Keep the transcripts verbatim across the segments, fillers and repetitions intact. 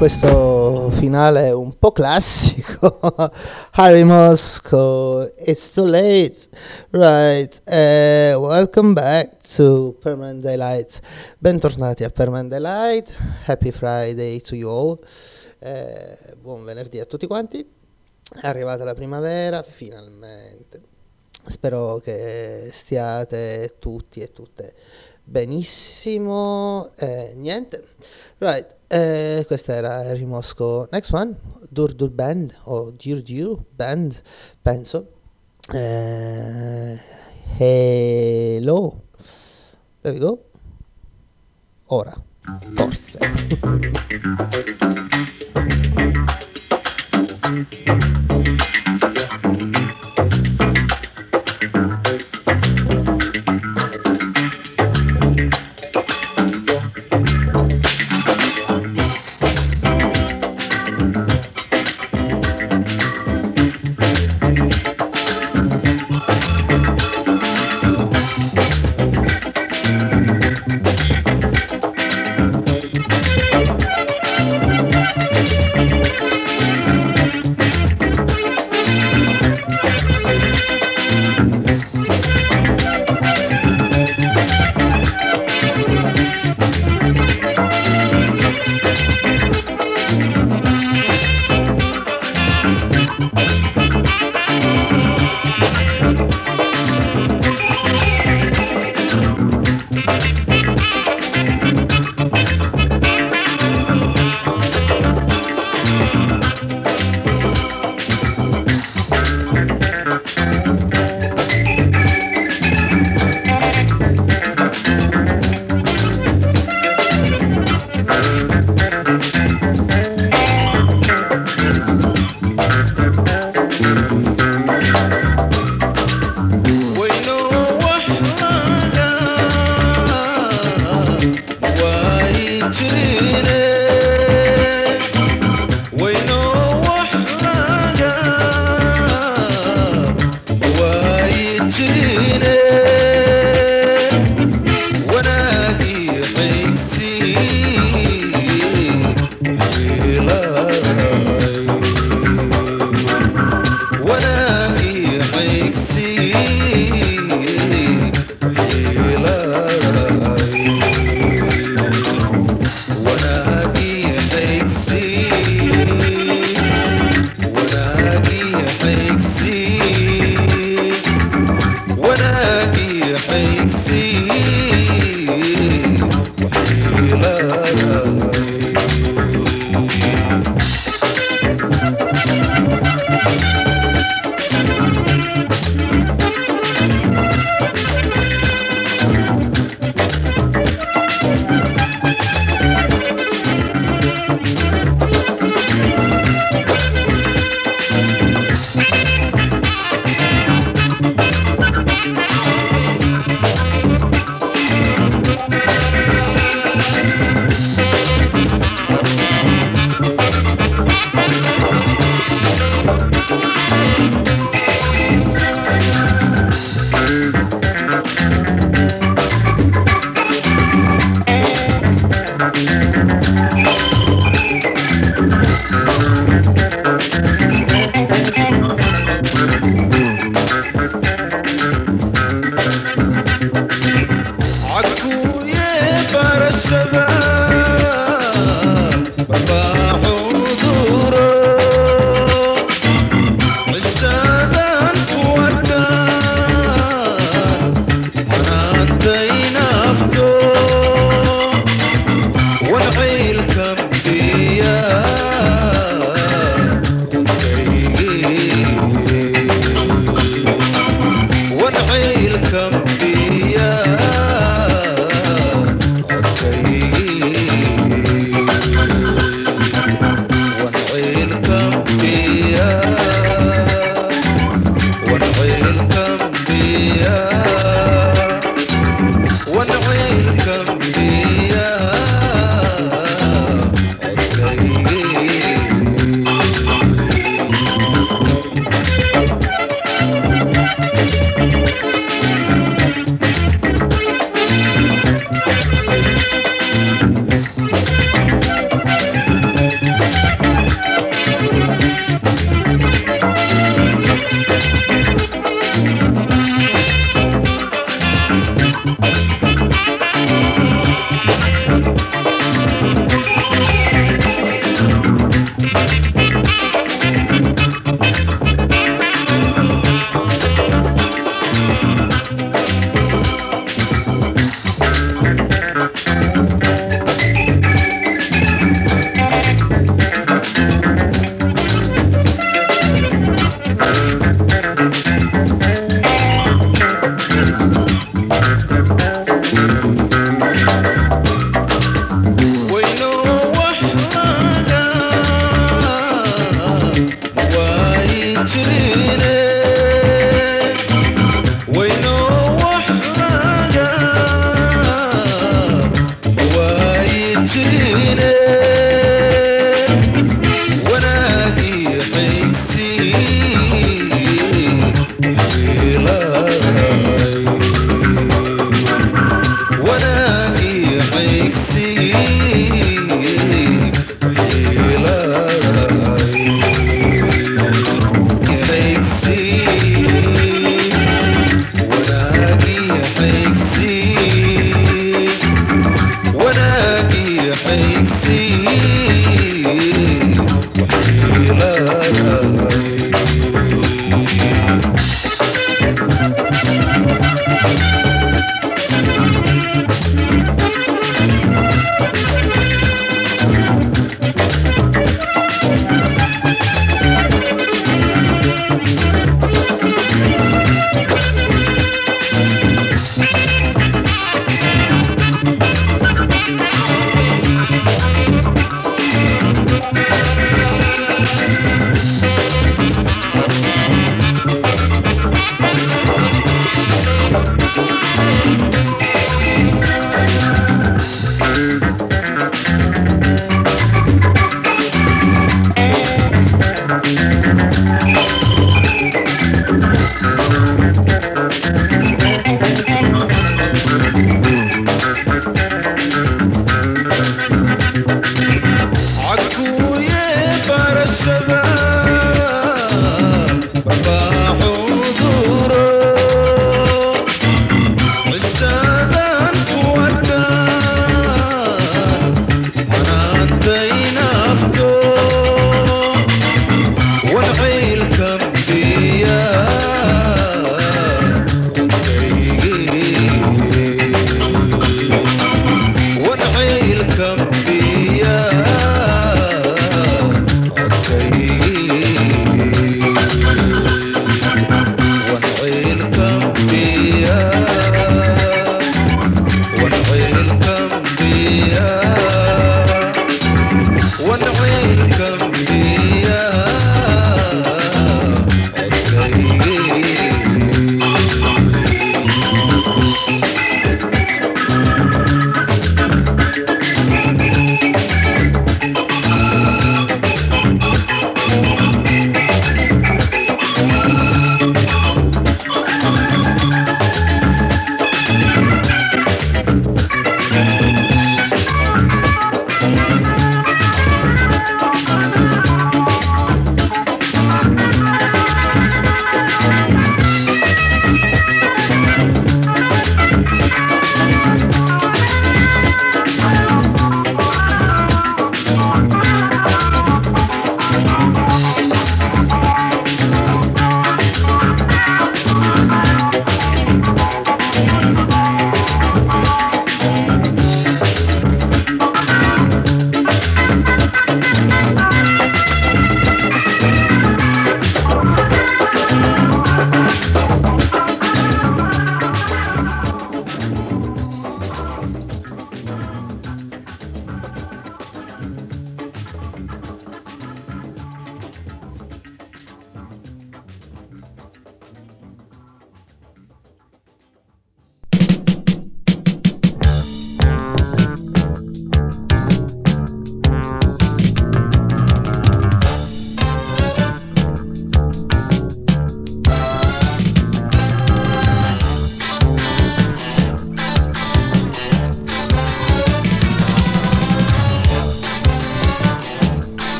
Questo finale è un po' classico. Harry Moskow, It's Too Late, right? Uh, welcome back to Permanent Daylight. Bentornati a Permanent Daylight. Happy Friday to you all. Eh, buon venerdì a tutti quanti. È arrivata la primavera, finalmente. Spero che stiate tutti e tutte benissimo. Eh, niente. Right, eh, questa era Rimosco. Next one, Dur Dur Band o Dur Dur Band, penso. Eh, hello, there we go. Ora, forse.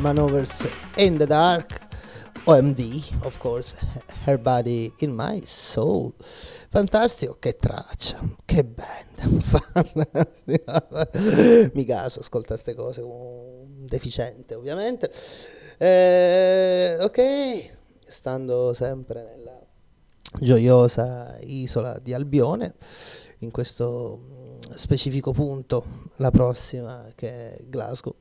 Maneuvers in the Dark, O M D, of course, Her Body in My Soul. Fantastico, che traccia, che band, fantastico. Micaso ascolta queste cose, un deficiente ovviamente. Eh, ok, stando sempre nella gioiosa isola di Albione, in questo specifico punto, la prossima che è Glasgow.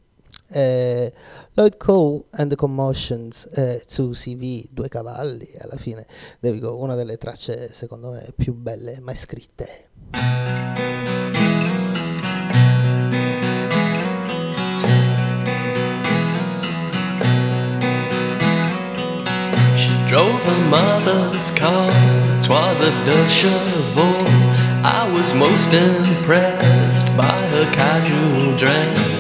Eh, Lloyd Cole and the Commotions, eh, due C V, due cavalli, alla fine dico, una delle tracce secondo me più belle mai scritte. She drove her mother's car, 'twas a de Chevaux. I was most impressed by her casual dress.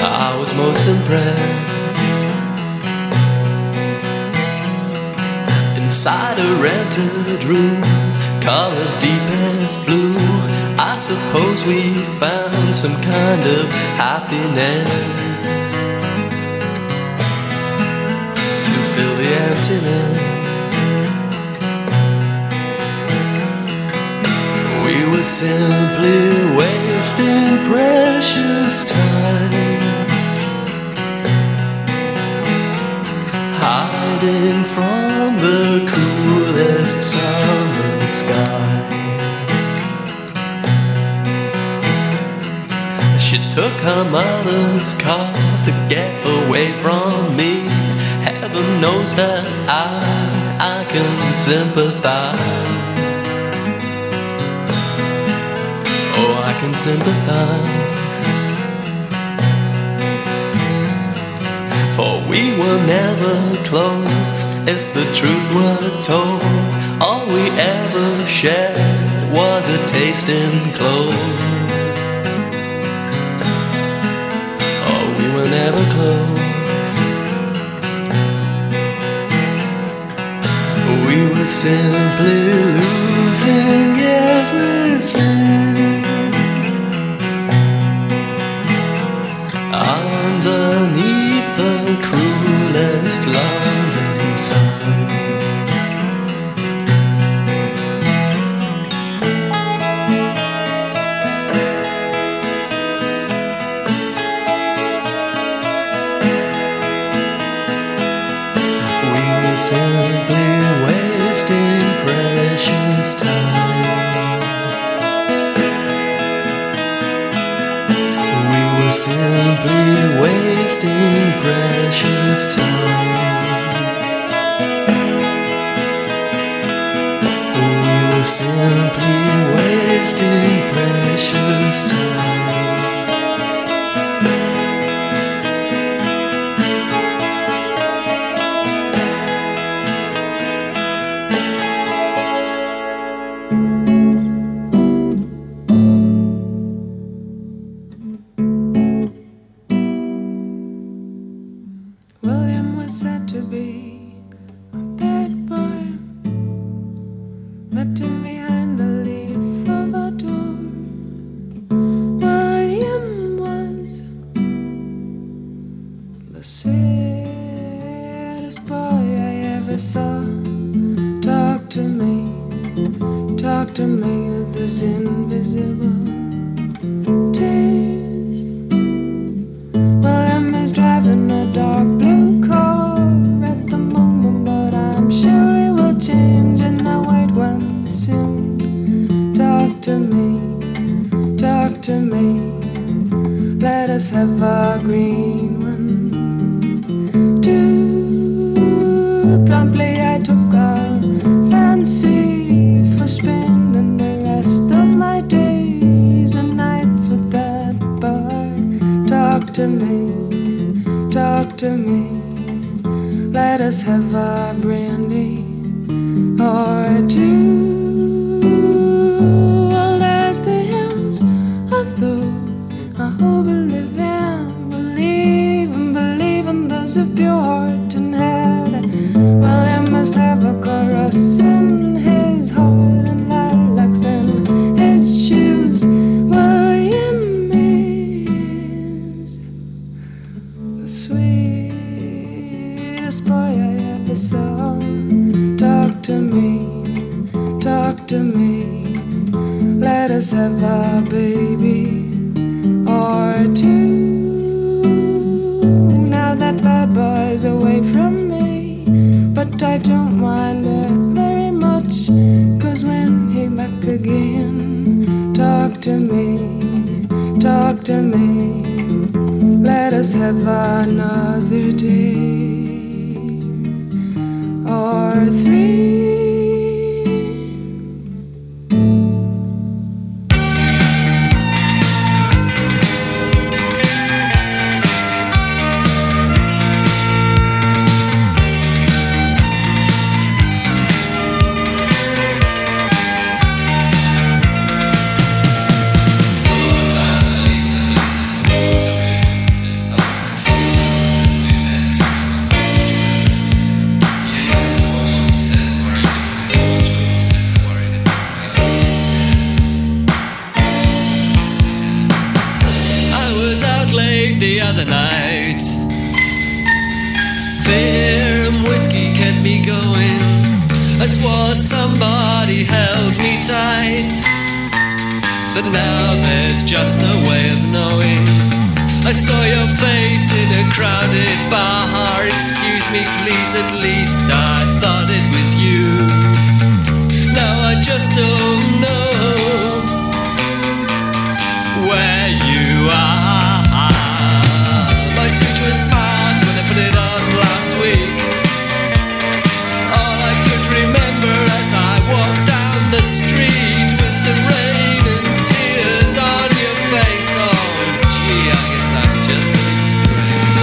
I was most impressed inside a rented room, colored deep as blue. I suppose we found some kind of happiness to fill the emptiness. We were simply wasting precious time, hiding from the coolest summer sky. She took her mother's car to get away from me. Heaven knows that I, I can sympathize. Oh, I can sympathize. For we were never close, if the truth were told. All we ever shared was a taste in clothes. Oh, we were never close. We were simply losing everything underneath the cruelest London sun. We were simply wasting precious time. We were simply wasting precious time. We were simply wasting precious time. I swore somebody held me tight, but now there's just no way of knowing. I saw your face in a crowded bar. Excuse me please, at least I thought it was you. Now I just don't know where you are. My switch was smart when I put it on last week. The street was the rain and tears on your face. Oh, gee, I guess I'm just a disgrace.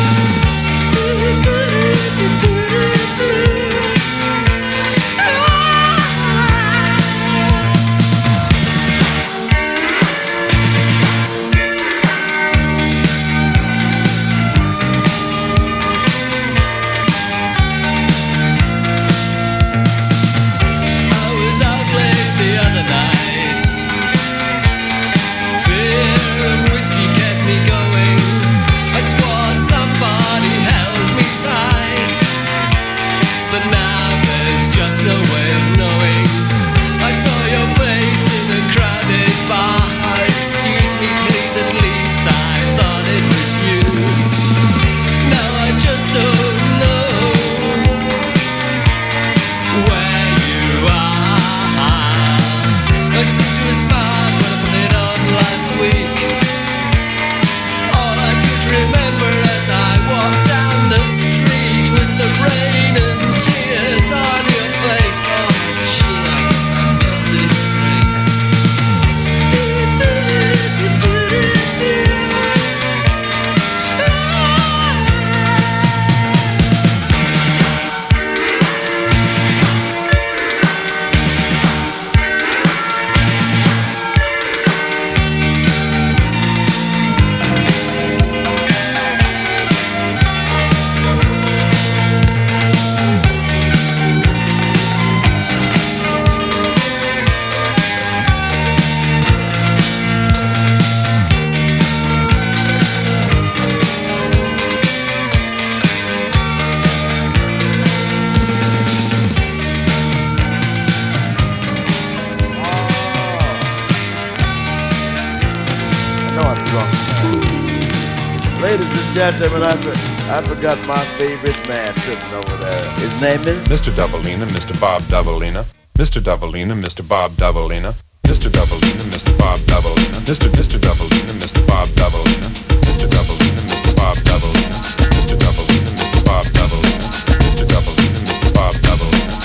I forgot my favorite man sitting over there. His name is Mister Dobalina, Mister Bob Dobalina, Mister Dobalina, Mister Bob Dobalina, Mister Dobalina, Mister Bob Dobalina, Mister Mister Dobalina, Mister Bob Dobalina, Mister Dobalina, Mister Bob Dobalina, Mister Dobalina, Mister Bob Dobalina, Mister Dobalina, Mister Bob Dobalina,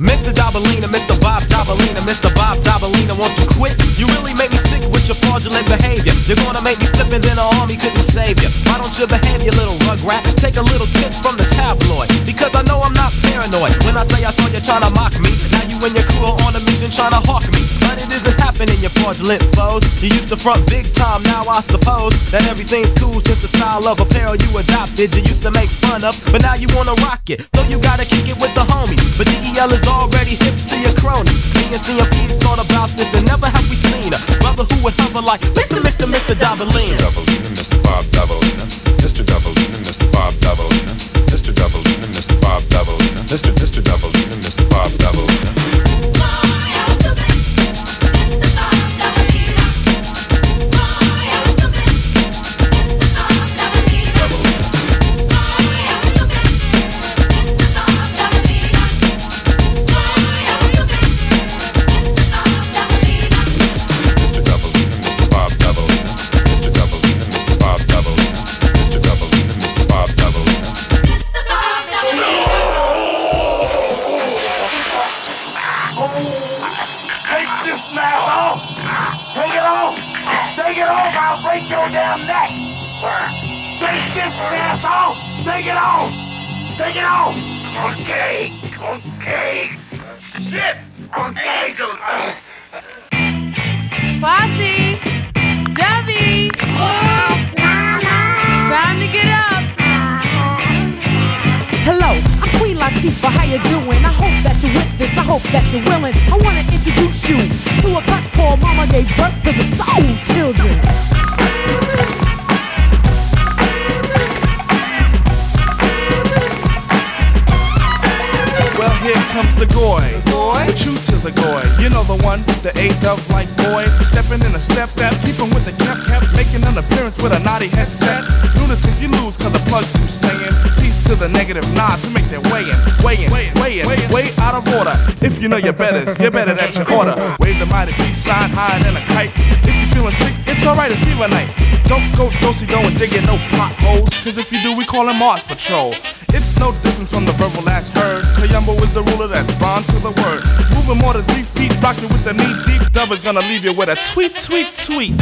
Mister Bob Dobalina, Mister Dobalina, Mister Bob Dobalina, Mister Bob Dobalina, won't you quit? You really make me sick with your fraudulent behavior. You're gonna make me flip and then an army couldn't save you. Why don't you behave, you little rug rat? Take a little tip from the tabloid, because I know I'm not paranoid. When I say I saw you tryna mock me, now you and your crew are on a mission tryna hawk me. But it isn't happening, you fraudulent foes. You used to front big time, now I suppose that everything's cool since the style of apparel you adopted. You used to make fun of, but now you wanna rock it, so you gotta kick it with the homies. But D E L is already hip to your cronies. Me and C E P has thought about this and never have we seen a brother who would hover like Mister Mister Mister Dobalina. Mister Bob Dobalina, Mister Dobalina, Mister Bob Dobalina, Mister Dobalina, Mister Bob Dobalina, Mister Mister Dobalina, Mister Bob Dobalina. Take it off! Take it off! Okay! Okay! Shit! Okay! Posse! Debbie! Yes, Mama! Time to get up! Hello! Queen Latifah, how you doing? I hope that you're with this, I hope that you're willing. I want to introduce you to a black called Mama Gave Birth to the Soul Children. the goy. You know the one, the eight-up like boy. Stepping in a step-step, keeping with the cap-cap. Making an appearance with a naughty headset. Lunatics, you lose cause the plugs you singing. Peace to the negative nods who make their way in. Way in, way in, way out of order. If you know your betters, you're better at your order. Wave the mighty peace sign higher than a kite. If you're feeling sick, it's alright, it's fever night. Don't go do-si-do and dig in no potholes. Cause if you do, we call it Mars Patrol. It's no difference from the verbal last heard. Kayumbo is the ruler that's bound to the word. Moving more than three feet, rocking with the knee deep. Dub is gonna leave you with a tweet, tweet, tweet.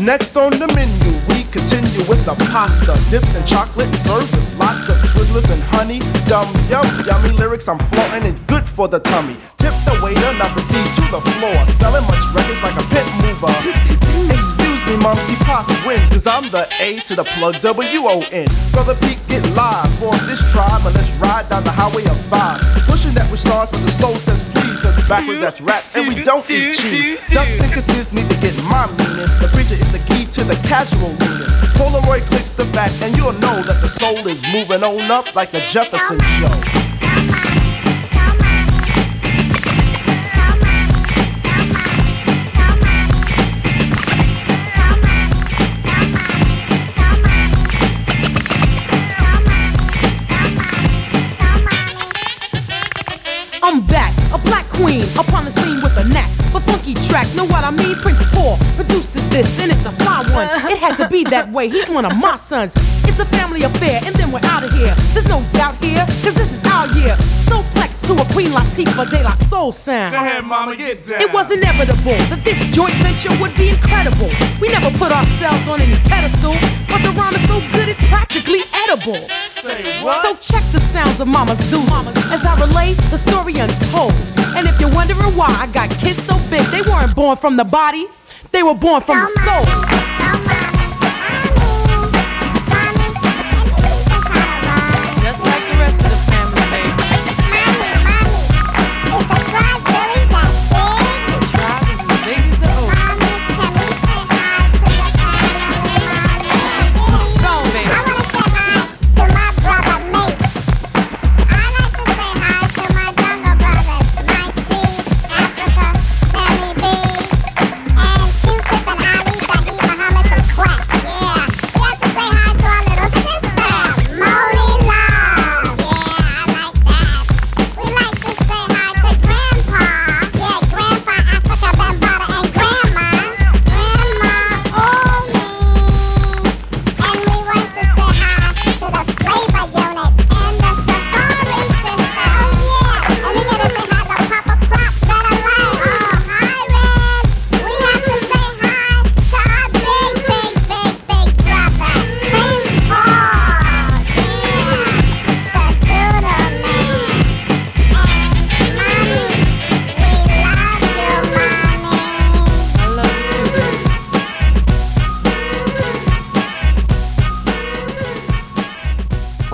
Next on the menu, we continue with the pasta. Dipped in chocolate, served with lots of Twizzlers and honey. Yum, yum, yummy lyrics I'm flaunting is good for the tummy. Tip the waiter, now proceed to the floor. Selling much records like a pit mover. Mom, see Posse wins, cause I'm the A to the plug W O N. Brother Pete, get live for this tribe, and let's ride down the highway of vibe. Pushing that which starts with the soul says please, cause backwards that's rap, and we don't eat cheese. Ducks and kisses need to get my meaning. The preacher is the key to the casual reading. Polaroid clicks the back, and you'll know that the soul is moving on up like the Jefferson Show. Queen, upon the scene with a knack for funky tracks, know what I mean? Prince Paul produces this, and it's a fly one. It had to be that way, he's one of my sons. It's a family affair, and then we're out of here. There's no doubt here, cause this is our year. So flex to a queen like Tifa De La Soul sound. Go ahead, mama, get down. It was inevitable that this joint venture would be incredible. We never put ourselves on any pedestal, but the rhyme is so good it's practically edible. Say what? So check the sounds of Mama Zoo as I relay the story untold. And if you're wondering why I got kids so big, they weren't born from the body, they were born from the soul.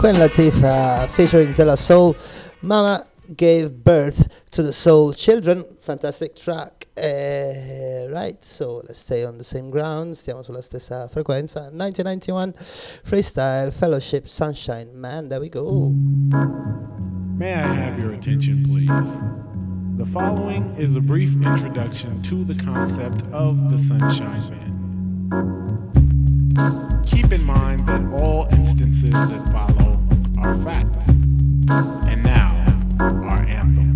Quella Tifa featuring De La Soul, Mama Gave Birth to the Soul Children, fantastic track, eh, right, so let's stay on the same ground, stiamo sulla stessa frequenza, nineteen ninety-one, Freestyle Fellowship, Sunshine Man, there we go. May I have your attention please? The following is a brief introduction to the concept of the Sunshine Man. Keep in mind that all instances that follow are fact. And now, our anthem.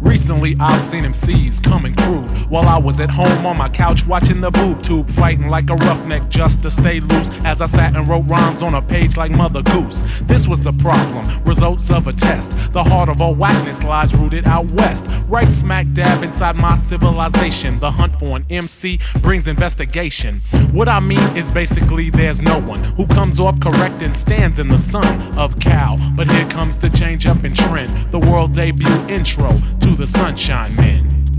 Recently, I've seen M Cs coming through while I was at home on my couch watching the boob tube, fighting like a roughneck just to stay loose as I sat and wrote rhymes on a page like Mother Goose. This was the problem, results of a test. The heart of all whackness lies rooted out west, right smack dab inside my civilization. The hunt for an M C brings investigation. What I mean is basically there's no one who comes off correct and stands in the sun of Cal. But here comes the change up in trend, the world debut intro to the Sunshine Men.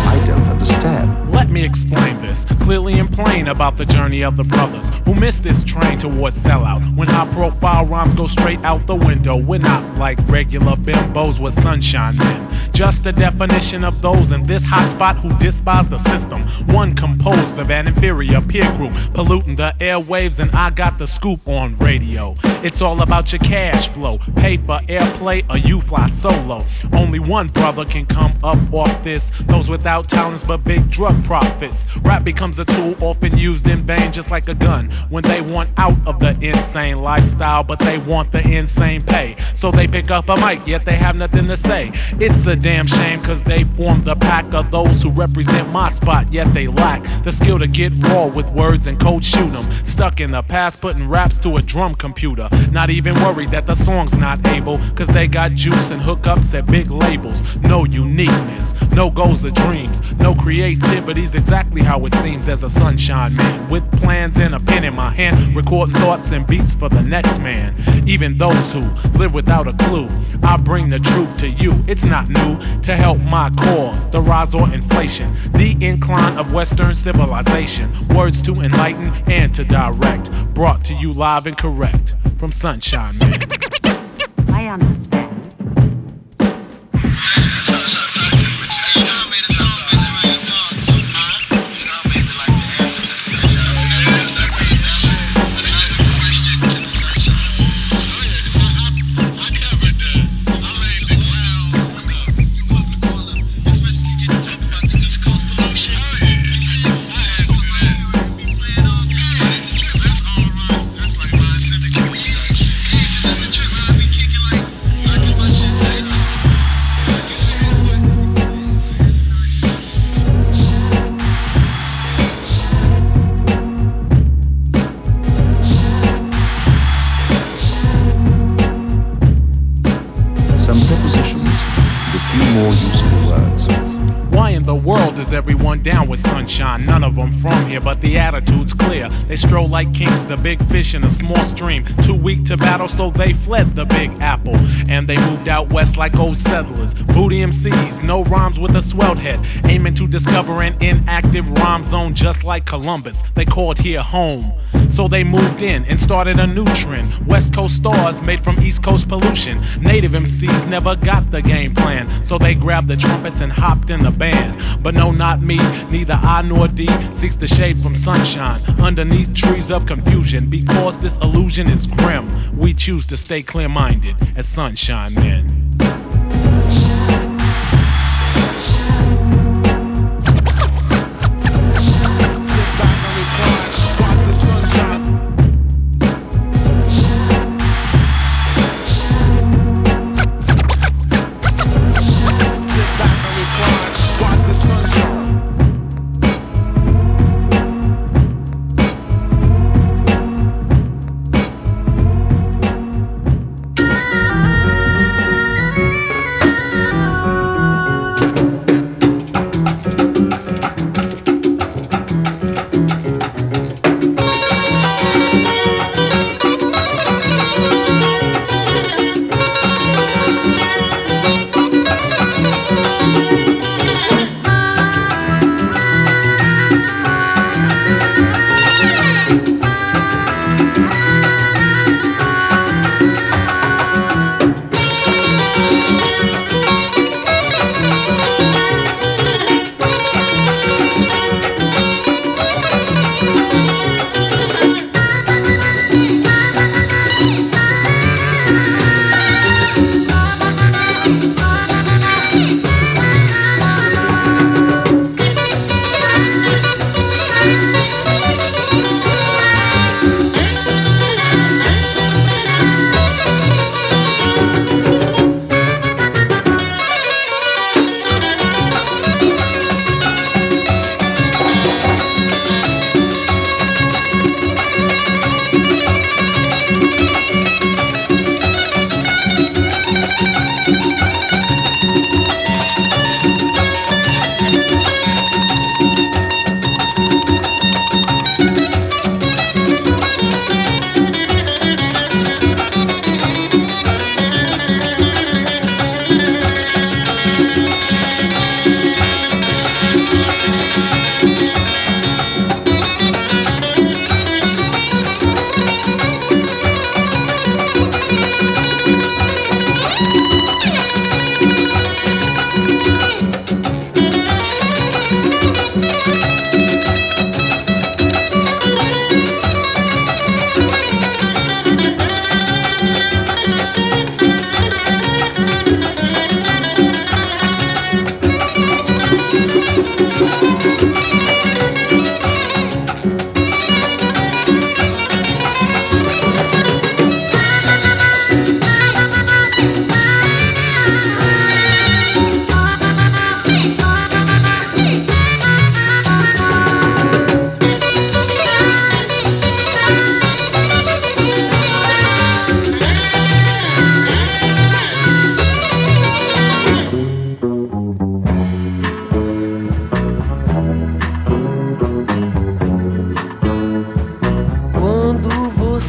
I don't understand. Let me explain this. clearly and plain about the journey of the brothers who missed this train towards sellout. When high profile rhymes go straight out the window, we're not like regular bimbos with Sunshine Men. Just the definition of those in this hot spot who despise the system. One composed of an inferior peer group, polluting the airwaves, and I got the scoop on radio. It's all about your cash flow, pay for airplay or you fly solo. Only one brother can come up off this, those without talents but big drug profits. Rap becomes a tool often used in vain, just like a gun, when they want out of the insane lifestyle but they want the insane pay. So they pick up a mic yet they have nothing to say. It's a damn shame, cause they form the pack of those who represent my spot, yet they lack the skill to get raw with words and cold shoot 'em. Stuck in the past, putting raps to a drum computer. Not even worried that the song's not able, cause they got juice and hookups at big labels. No uniqueness, no goals or dreams, no creativity's exactly how it seems as a Sunshine Man. With plans and a pen in my hand, recording thoughts and beats for the next man. Even those who live without a clue, I bring the truth to you. It's not new to help my cause, the rise or inflation, the incline of Western civilization, words to enlighten and to direct, brought to you live and correct from Sunshine Man. I understand. Everyone down with Sunshine, none of them from here, but the attitude's clear. They stroll like kings, the big fish in a small stream, too weak to battle, so they fled the Big Apple, and they moved out west like old settlers. Booty M Cs, no rhymes with a swelled head, aiming to discover an inactive rhyme zone, just like Columbus. They called here home, so they moved in and started a new trend. West Coast stars made from East Coast pollution. Native M Cs never got the game plan, so they grabbed the trumpets and hopped in the band. But no, not me, neither I nor D seeks the shade from sunshine underneath trees of confusion, because this illusion is grim. We choose to stay clear-minded as Sunshine Men. Thank you.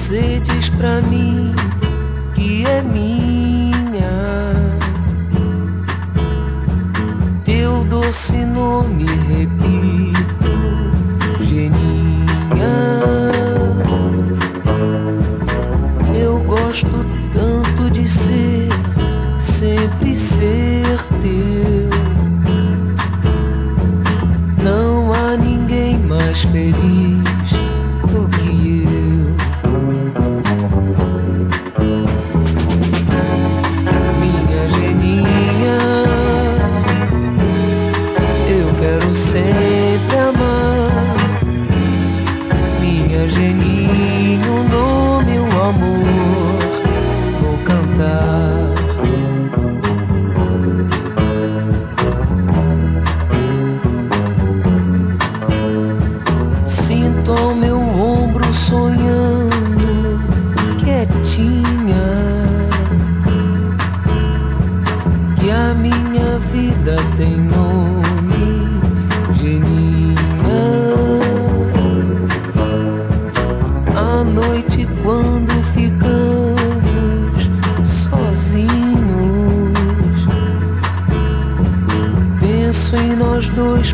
Você diz pra mim que é minha. Teu doce nome repito, Geninha. Eu gosto tanto de ser, sempre ser teu. Não há ninguém mais feliz.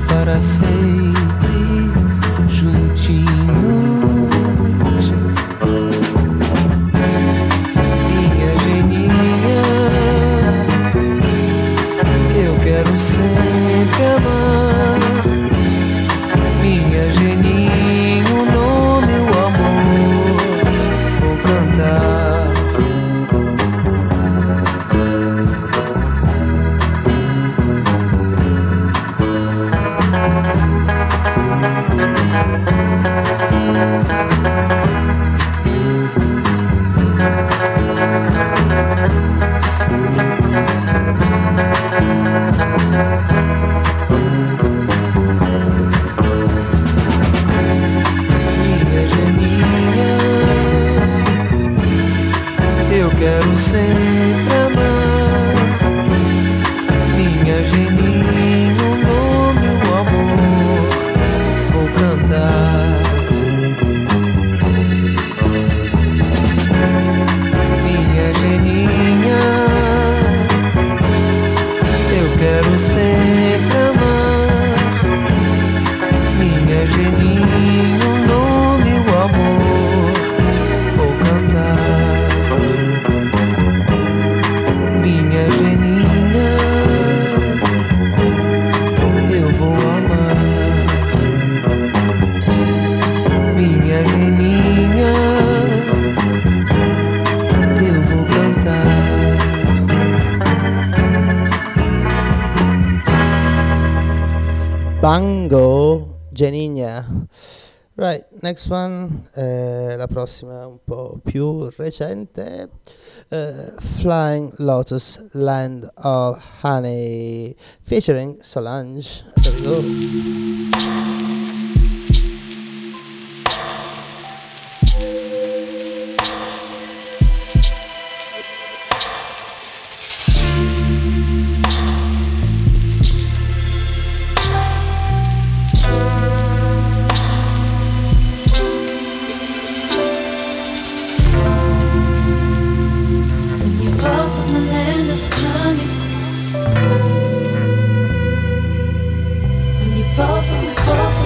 Para sempre juntinhos, minha geninha, eu quero sempre amar, minha geninha, no meu amor vou cantar. Quero sempre amar, minha geninha, no meu amor vou cantar. Minha geninha, eu quero sempre amar, minha geninha, no meu amor vou cantar. Bango, Geninha. Right, next one, eh, la prossima è un po' più recente, eh, Flying Lotus, Land of Honey, featuring Solange. There we go. Fall from the fall.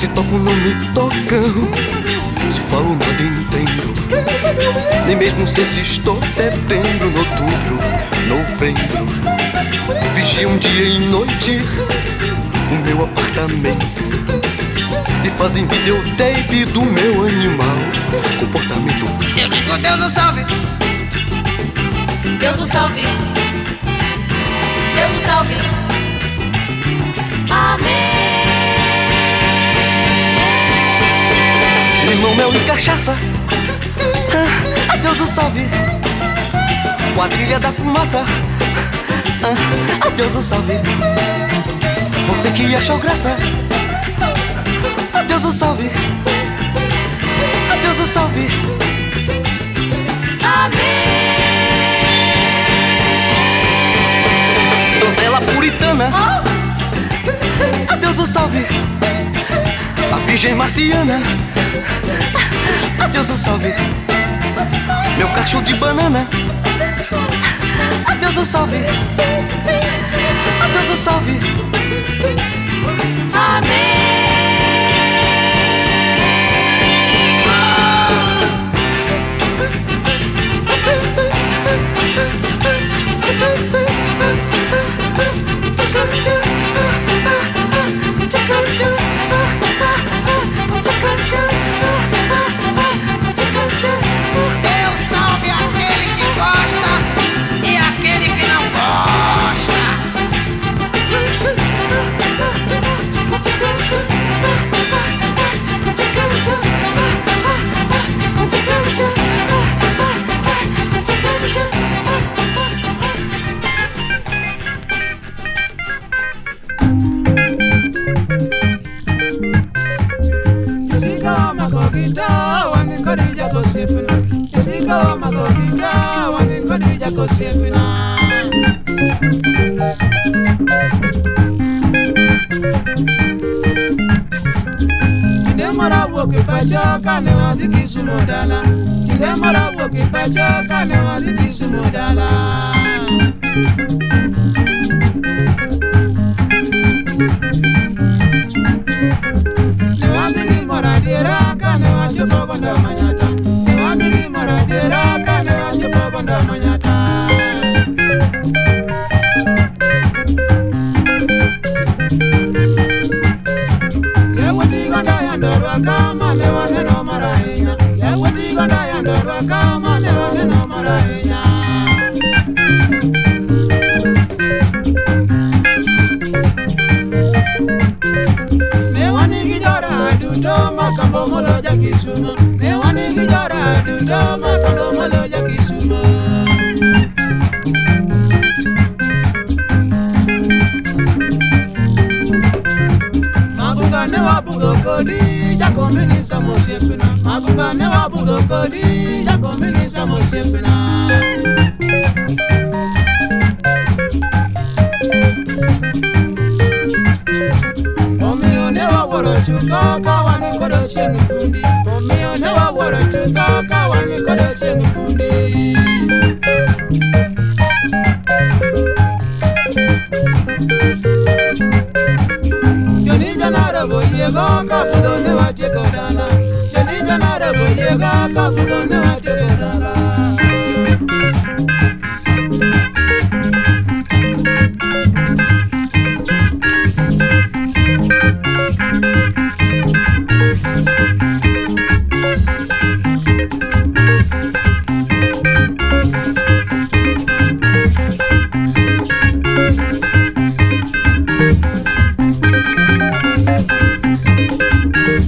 Se topo não me tocam, se falo nada entendo. Nem mesmo sei se estou setembro, outubro, novembro. Vigiam dia e noite o meu apartamento e fazem videotape do meu animal comportamento. Eu digo Deus o salve, Deus o salve, Deus o salve, amém. Limão, mel e cachaça, ah, adeus o salve. Quadrilha da fumaça, ah, adeus o salve. Você que achou graça, adeus o salve, adeus o salve, amém. Donzela puritana, oh, adeus o salve. A virgem marciana, adeus o salve. Meu cacho de banana, adeus o salve, adeus o salve, amém.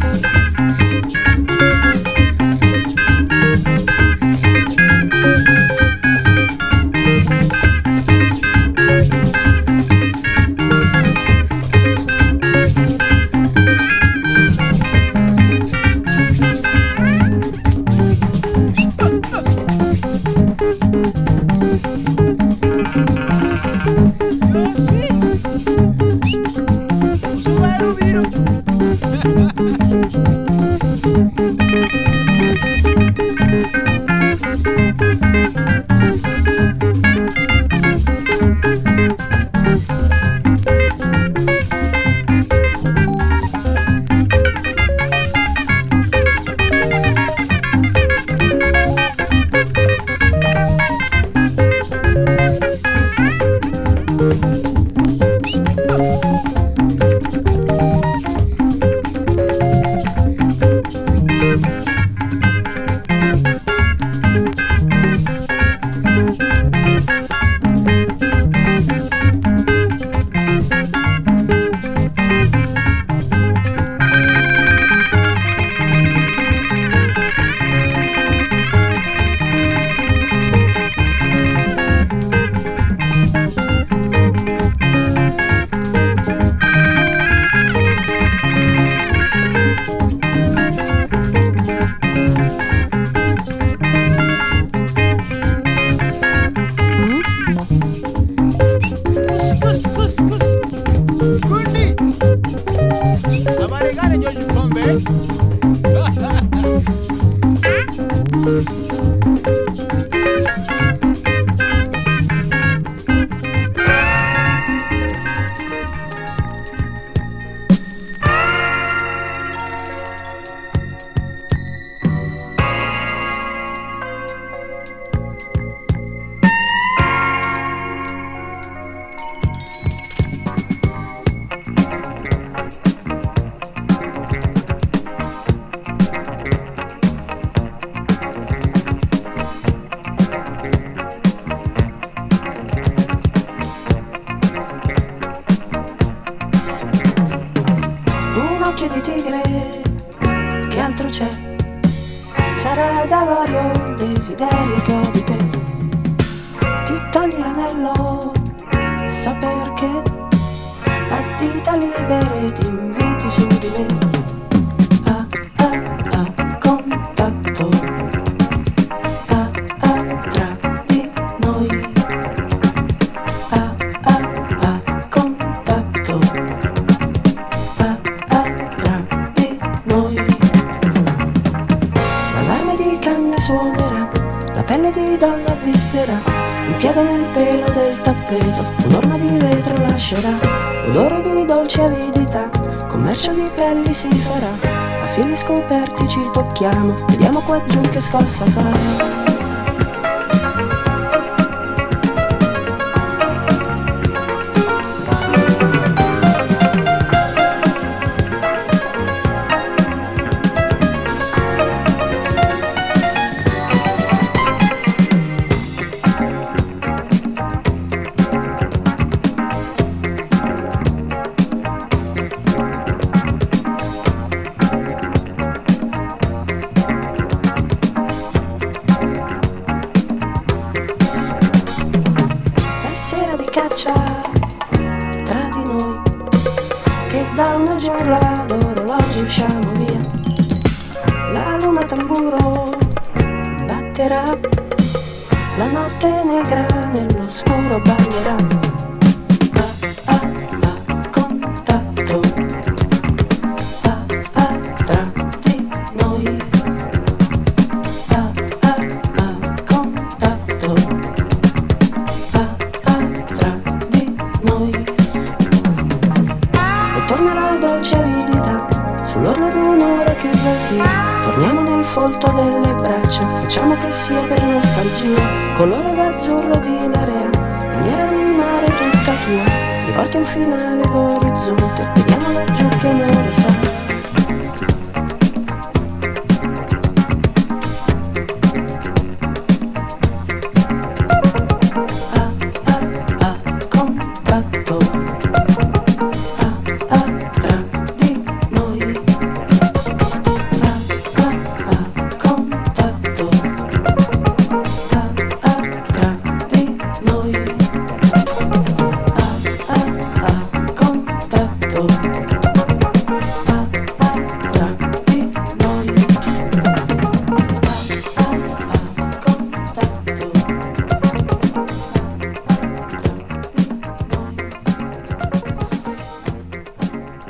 Thank you. anello, desiderio che ho di te. Ti togli l'anello, so perché. A dita libere ti inviti su di me. Ah ah ah, contatto. Ah ah, tra di noi. Ah ah ah, contatto. Ah ah, tra di noi. L'allarme di canna suonerà, la pelle di donna avvisterà, un piede nel pelo del tappeto, un'orma di vetro lascerà. Odore di dolce avidità, commercio di pelli si farà. A fili scoperti ci tocchiamo, vediamo qua giù che scossa fa.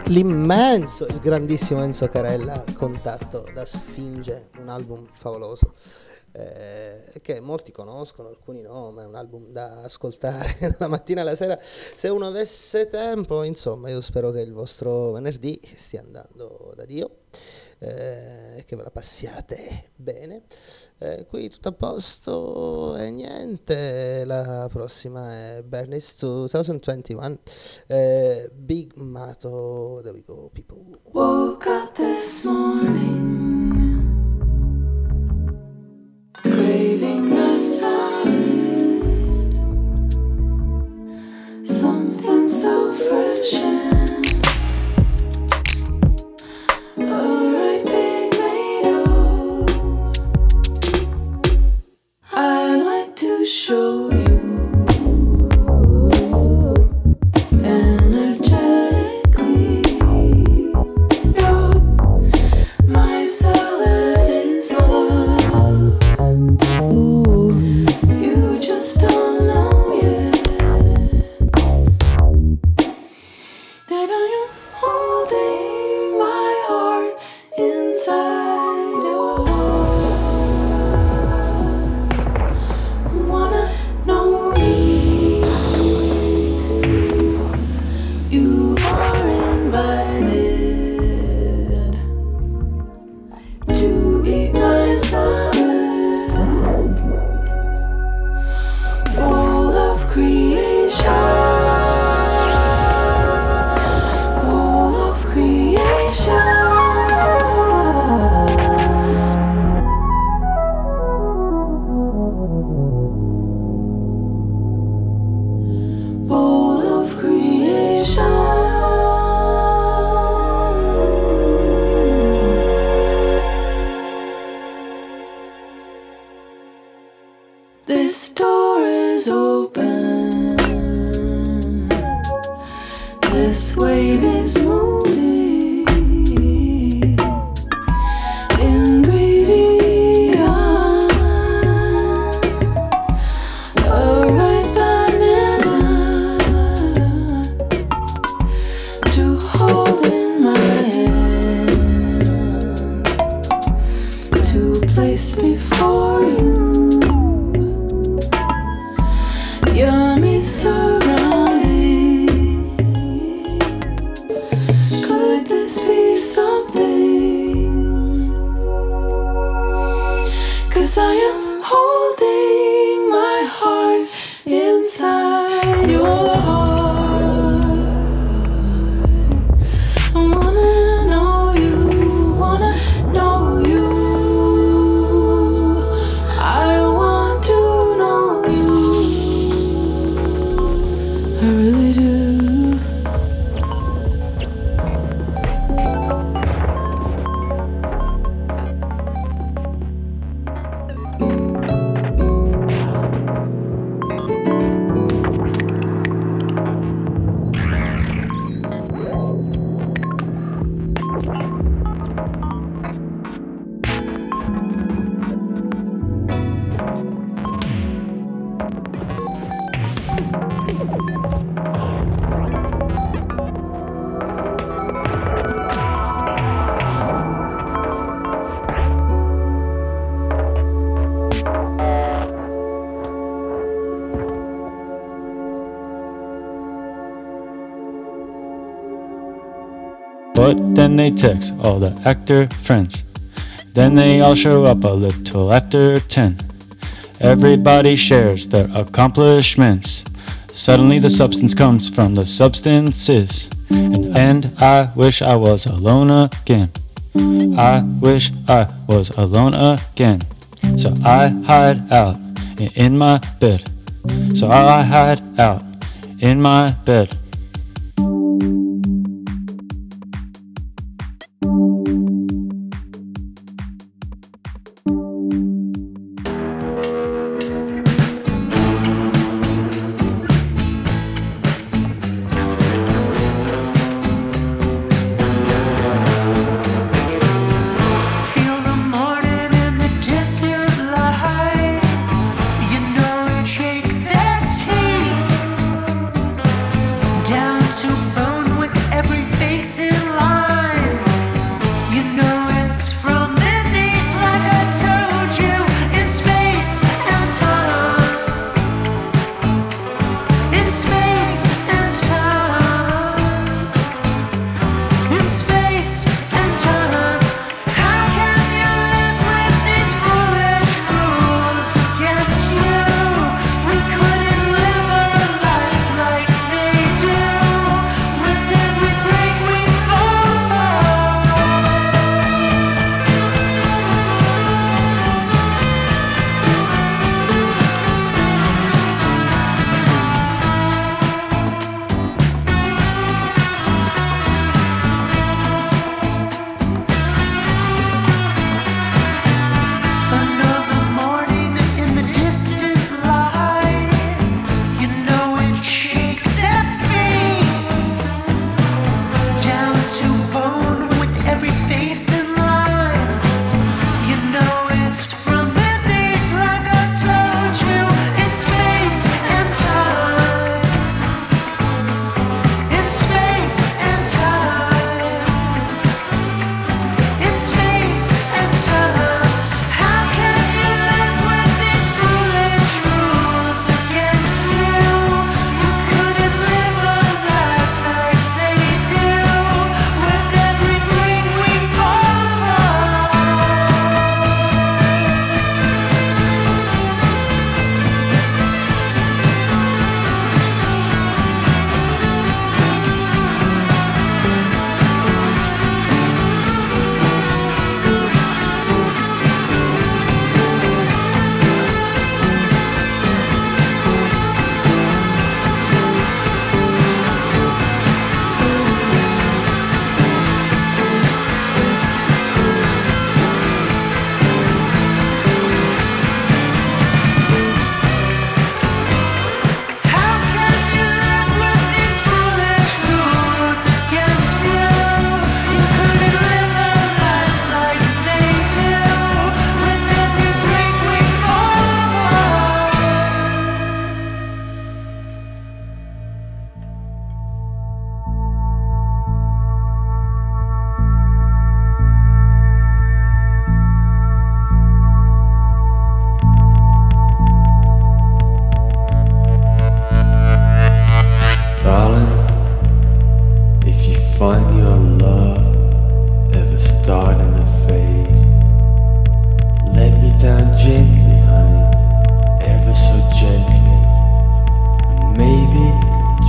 L'immenso, il grandissimo Enzo Carella, Contatto da Sfinge, un album favoloso, eh, che molti conoscono, alcuni no, ma è un album da ascoltare dalla mattina alla sera, se uno avesse tempo. Insomma, io spero che il vostro venerdì stia andando da Dio, eh, che ve la passiate bene, eh, qui tutto a posto e niente. La prossima è Bernice duemilaventuno, eh, Big Mato. There we go, people. Woke up this morning craving the sound, something so fresh and show you energetically. No, my salad is love. Ooh. This wave is moving in greedy eyes. A ripe banana to hold in my hand, to place before you yummy surround. Be something, 'cause I am holding my heart inside your heart. But then they text all the actor friends. Then they all show up a little after ten. Everybody shares their accomplishments. Suddenly the substance comes from the substances. And, and I wish I was alone again. I wish I was alone again. So I hide out in my bed. So I hide out in my bed. find your love ever starting to fade. Let me down gently, honey, ever so gently. And maybe,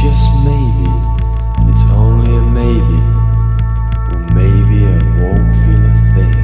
just maybe, and it's only a maybe, well maybe I won't feel a thing.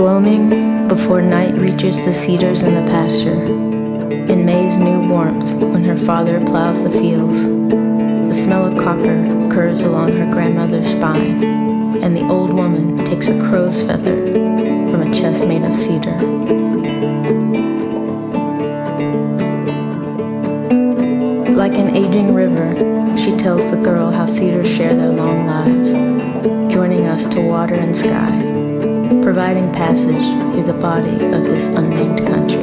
Gloaming, before night reaches the cedars in the pasture, in May's new warmth when her father plows the fields, the smell of copper curves along her grandmother's spine, and the old woman takes a crow's feather from a chest made of cedar. Like an aging river, she tells the girl how cedars share their long lives, joining us to water and sky, providing passage through the body of this unnamed country.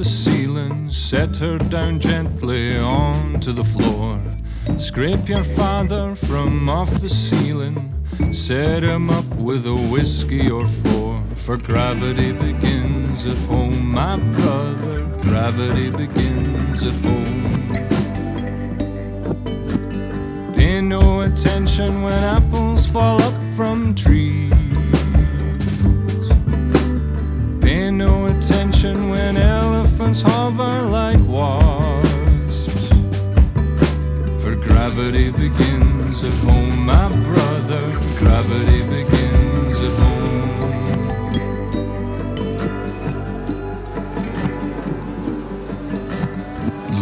the ceiling, set her down gently onto the floor. Scrape your father from off the ceiling, set him up with a whiskey or four. For gravity begins at home, my brother, gravity begins at home. Pay no attention when apples fall up from trees. Pay no attention when elephants hover like wasps. For gravity begins at home, my brother, gravity begins at home.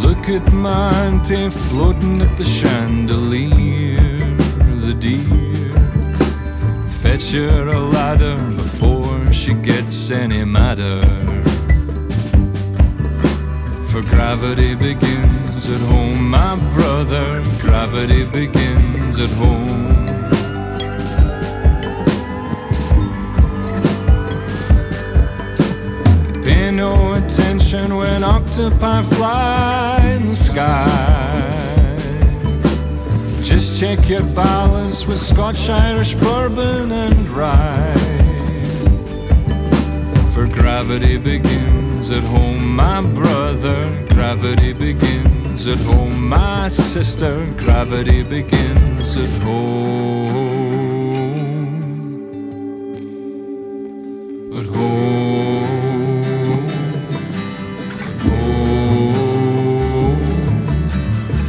Look at my auntie floating at the chandelier, the dear. Fetch her a ladder before she gets any madder. For gravity begins at home, my brother, gravity begins at home. Pay no attention when octopi fly in the sky. Just check your balance with Scotch, Irish, bourbon and rye. For gravity begins at home, my brother, gravity begins at home, my sister, gravity begins at home, at home, at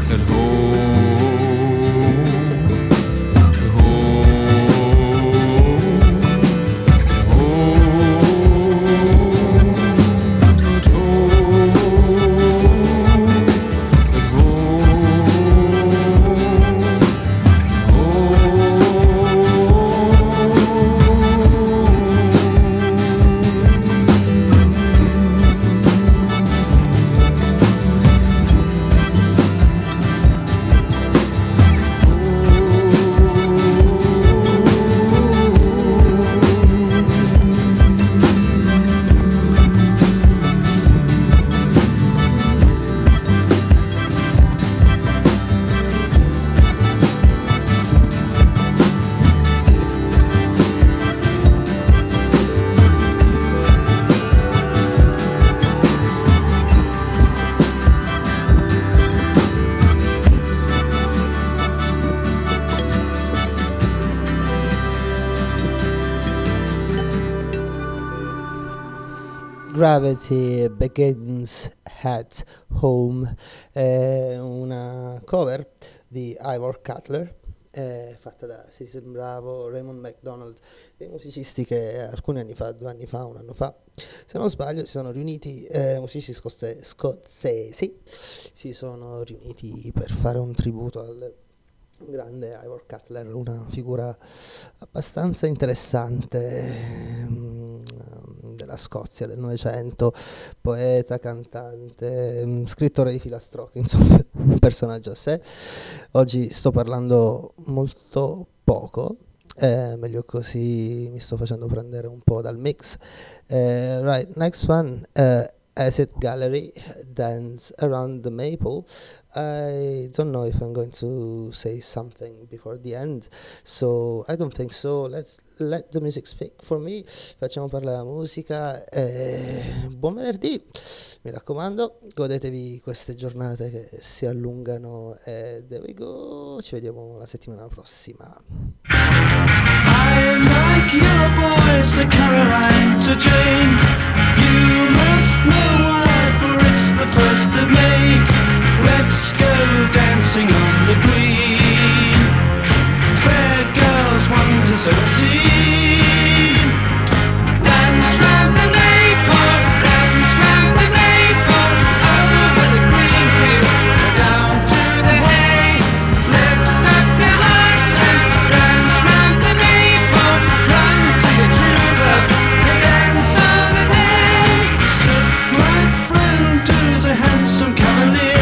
home, at home, at home. Gravity Begins at Home, eh, una cover di Ivor Cutler, eh, fatta da Cesan Bravo, Raymond McDonald, dei musicisti che alcuni anni fa, due anni fa, un anno fa, se non sbaglio, si sono riuniti, eh, musicisti scozzesi, scozzesi, si sono riuniti per fare un tributo al grande Ivor Cutler, una figura abbastanza interessante della Scozia del Novecento, poeta, cantante, scrittore di filastrocche, insomma un personaggio a sé. Oggi sto parlando molto poco, eh, meglio così, mi sto facendo prendere un po' dal mix. Eh, right, next one, uh, Acid Gallery, Dance Around the Maple. I don't know if I'm going to say something before the end, so I don't think so. Let's let the music speak for me. Facciamo parlare la musica. Eh, buon venerdì, mi raccomando, godetevi queste giornate che si allungano. Eh, there we go, ci vediamo la settimana prossima. I like your voice, a Caroline to Jane. You must know why, for it's the first of May. Let's go dancing on the green. Fair girls, one to seventeen. Dance round the maple, dance round the maple, over the green field, down to the hay. Lift up your hearts and dance round the maple. Run to your true love and dance all the day. Sit, my friend, who's a handsome cavalier.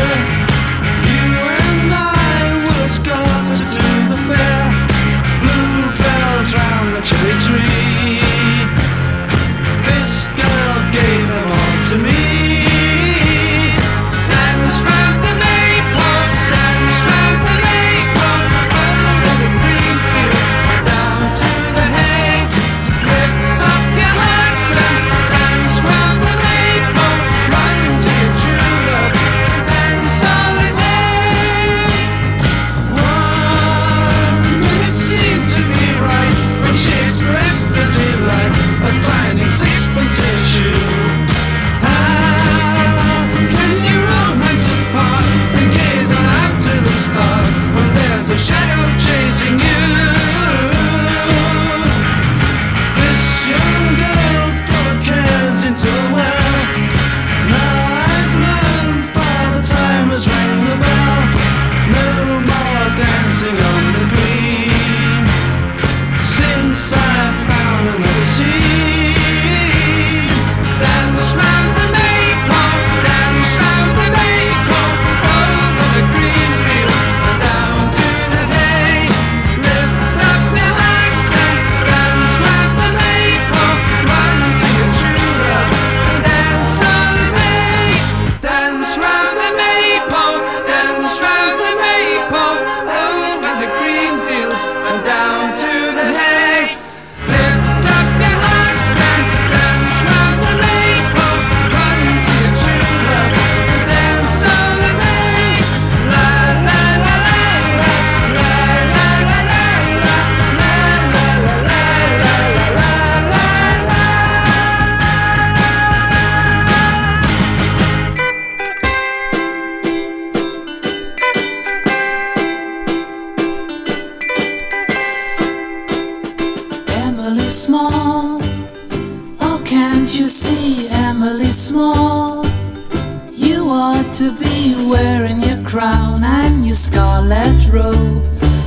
wearing your crown and your scarlet robe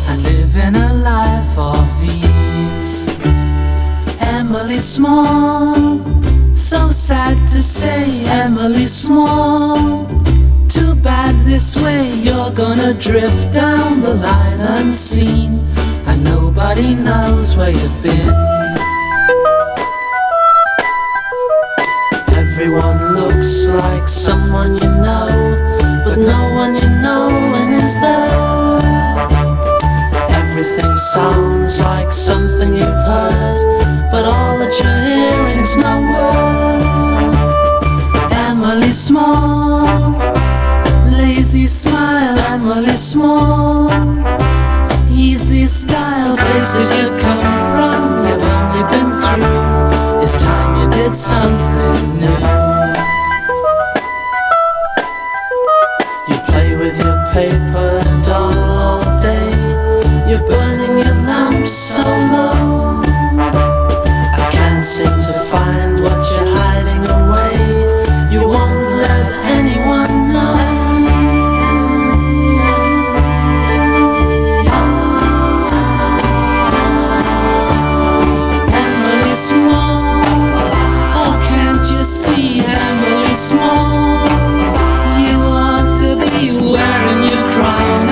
and living a life of ease. Emily Small, so sad to say, Emily Small, too bad this way, you're gonna drift down the line unseen, and nobody knows where you've been. Everyone looks like someone you know, but no one you know and is there. Everything sounds like something you've heard, but all that you're hearing's nowhere. Emily Small, lazy smile, Emily Small, easy style, places you come from, you've only been through. It's time you did something new. Paper doll all day, you're burning your lamp so low. I can't seem to find what you're hiding away, you won't let anyone know. Emily Small, oh can't you see, Emily Small, you want to be wearing your crown.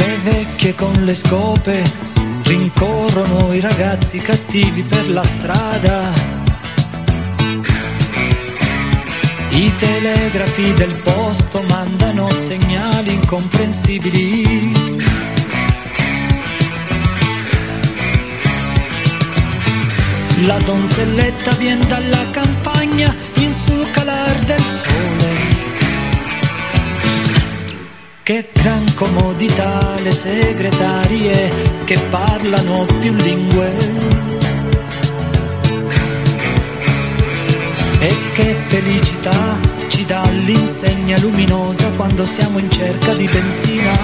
Le vecchie con le scope rincorrono i ragazzi cattivi per la strada. I telegrafi del posto mandano segnali incomprensibili. La donzelletta vien dalla campagna in sul calar del sole. Che gran comodità le segretarie che parlano più lingue. E che felicità ci dà l'insegna luminosa quando siamo in cerca di benzina.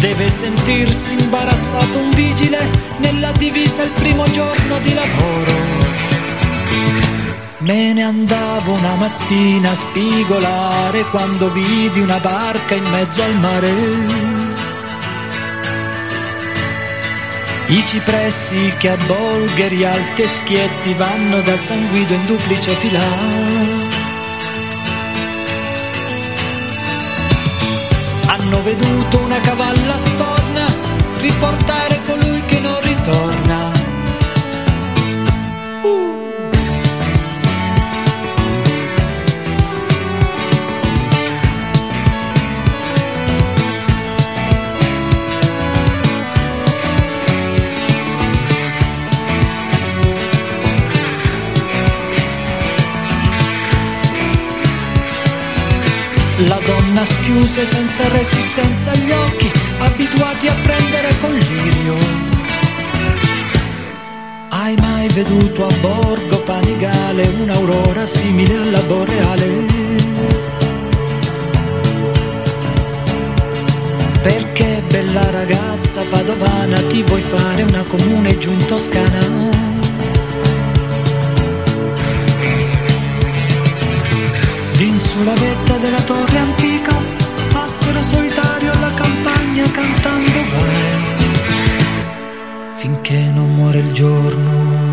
Deve sentirsi imbarazzato un vigile nella divisa il primo giorno di lavoro. Me ne andavo una mattina a spigolare quando vidi una barca in mezzo al mare. I cipressi che a Bolgheri al Teschietti vanno da San Guido in duplice fila. Hanno veduto una cavalla storna riportare colui che non ritorna. Uh. La donna schiuse senza resistenza gli occhi, abituati a prendere col lirio. Hai mai veduto a Borgo Panigale un'aurora simile alla boreale? Perché bella ragazza padovana ti vuoi fare una comune giù in Toscana? In sulla vetta della torre antica, passero solitario alla campagna cantando vai, finché non muore il giorno.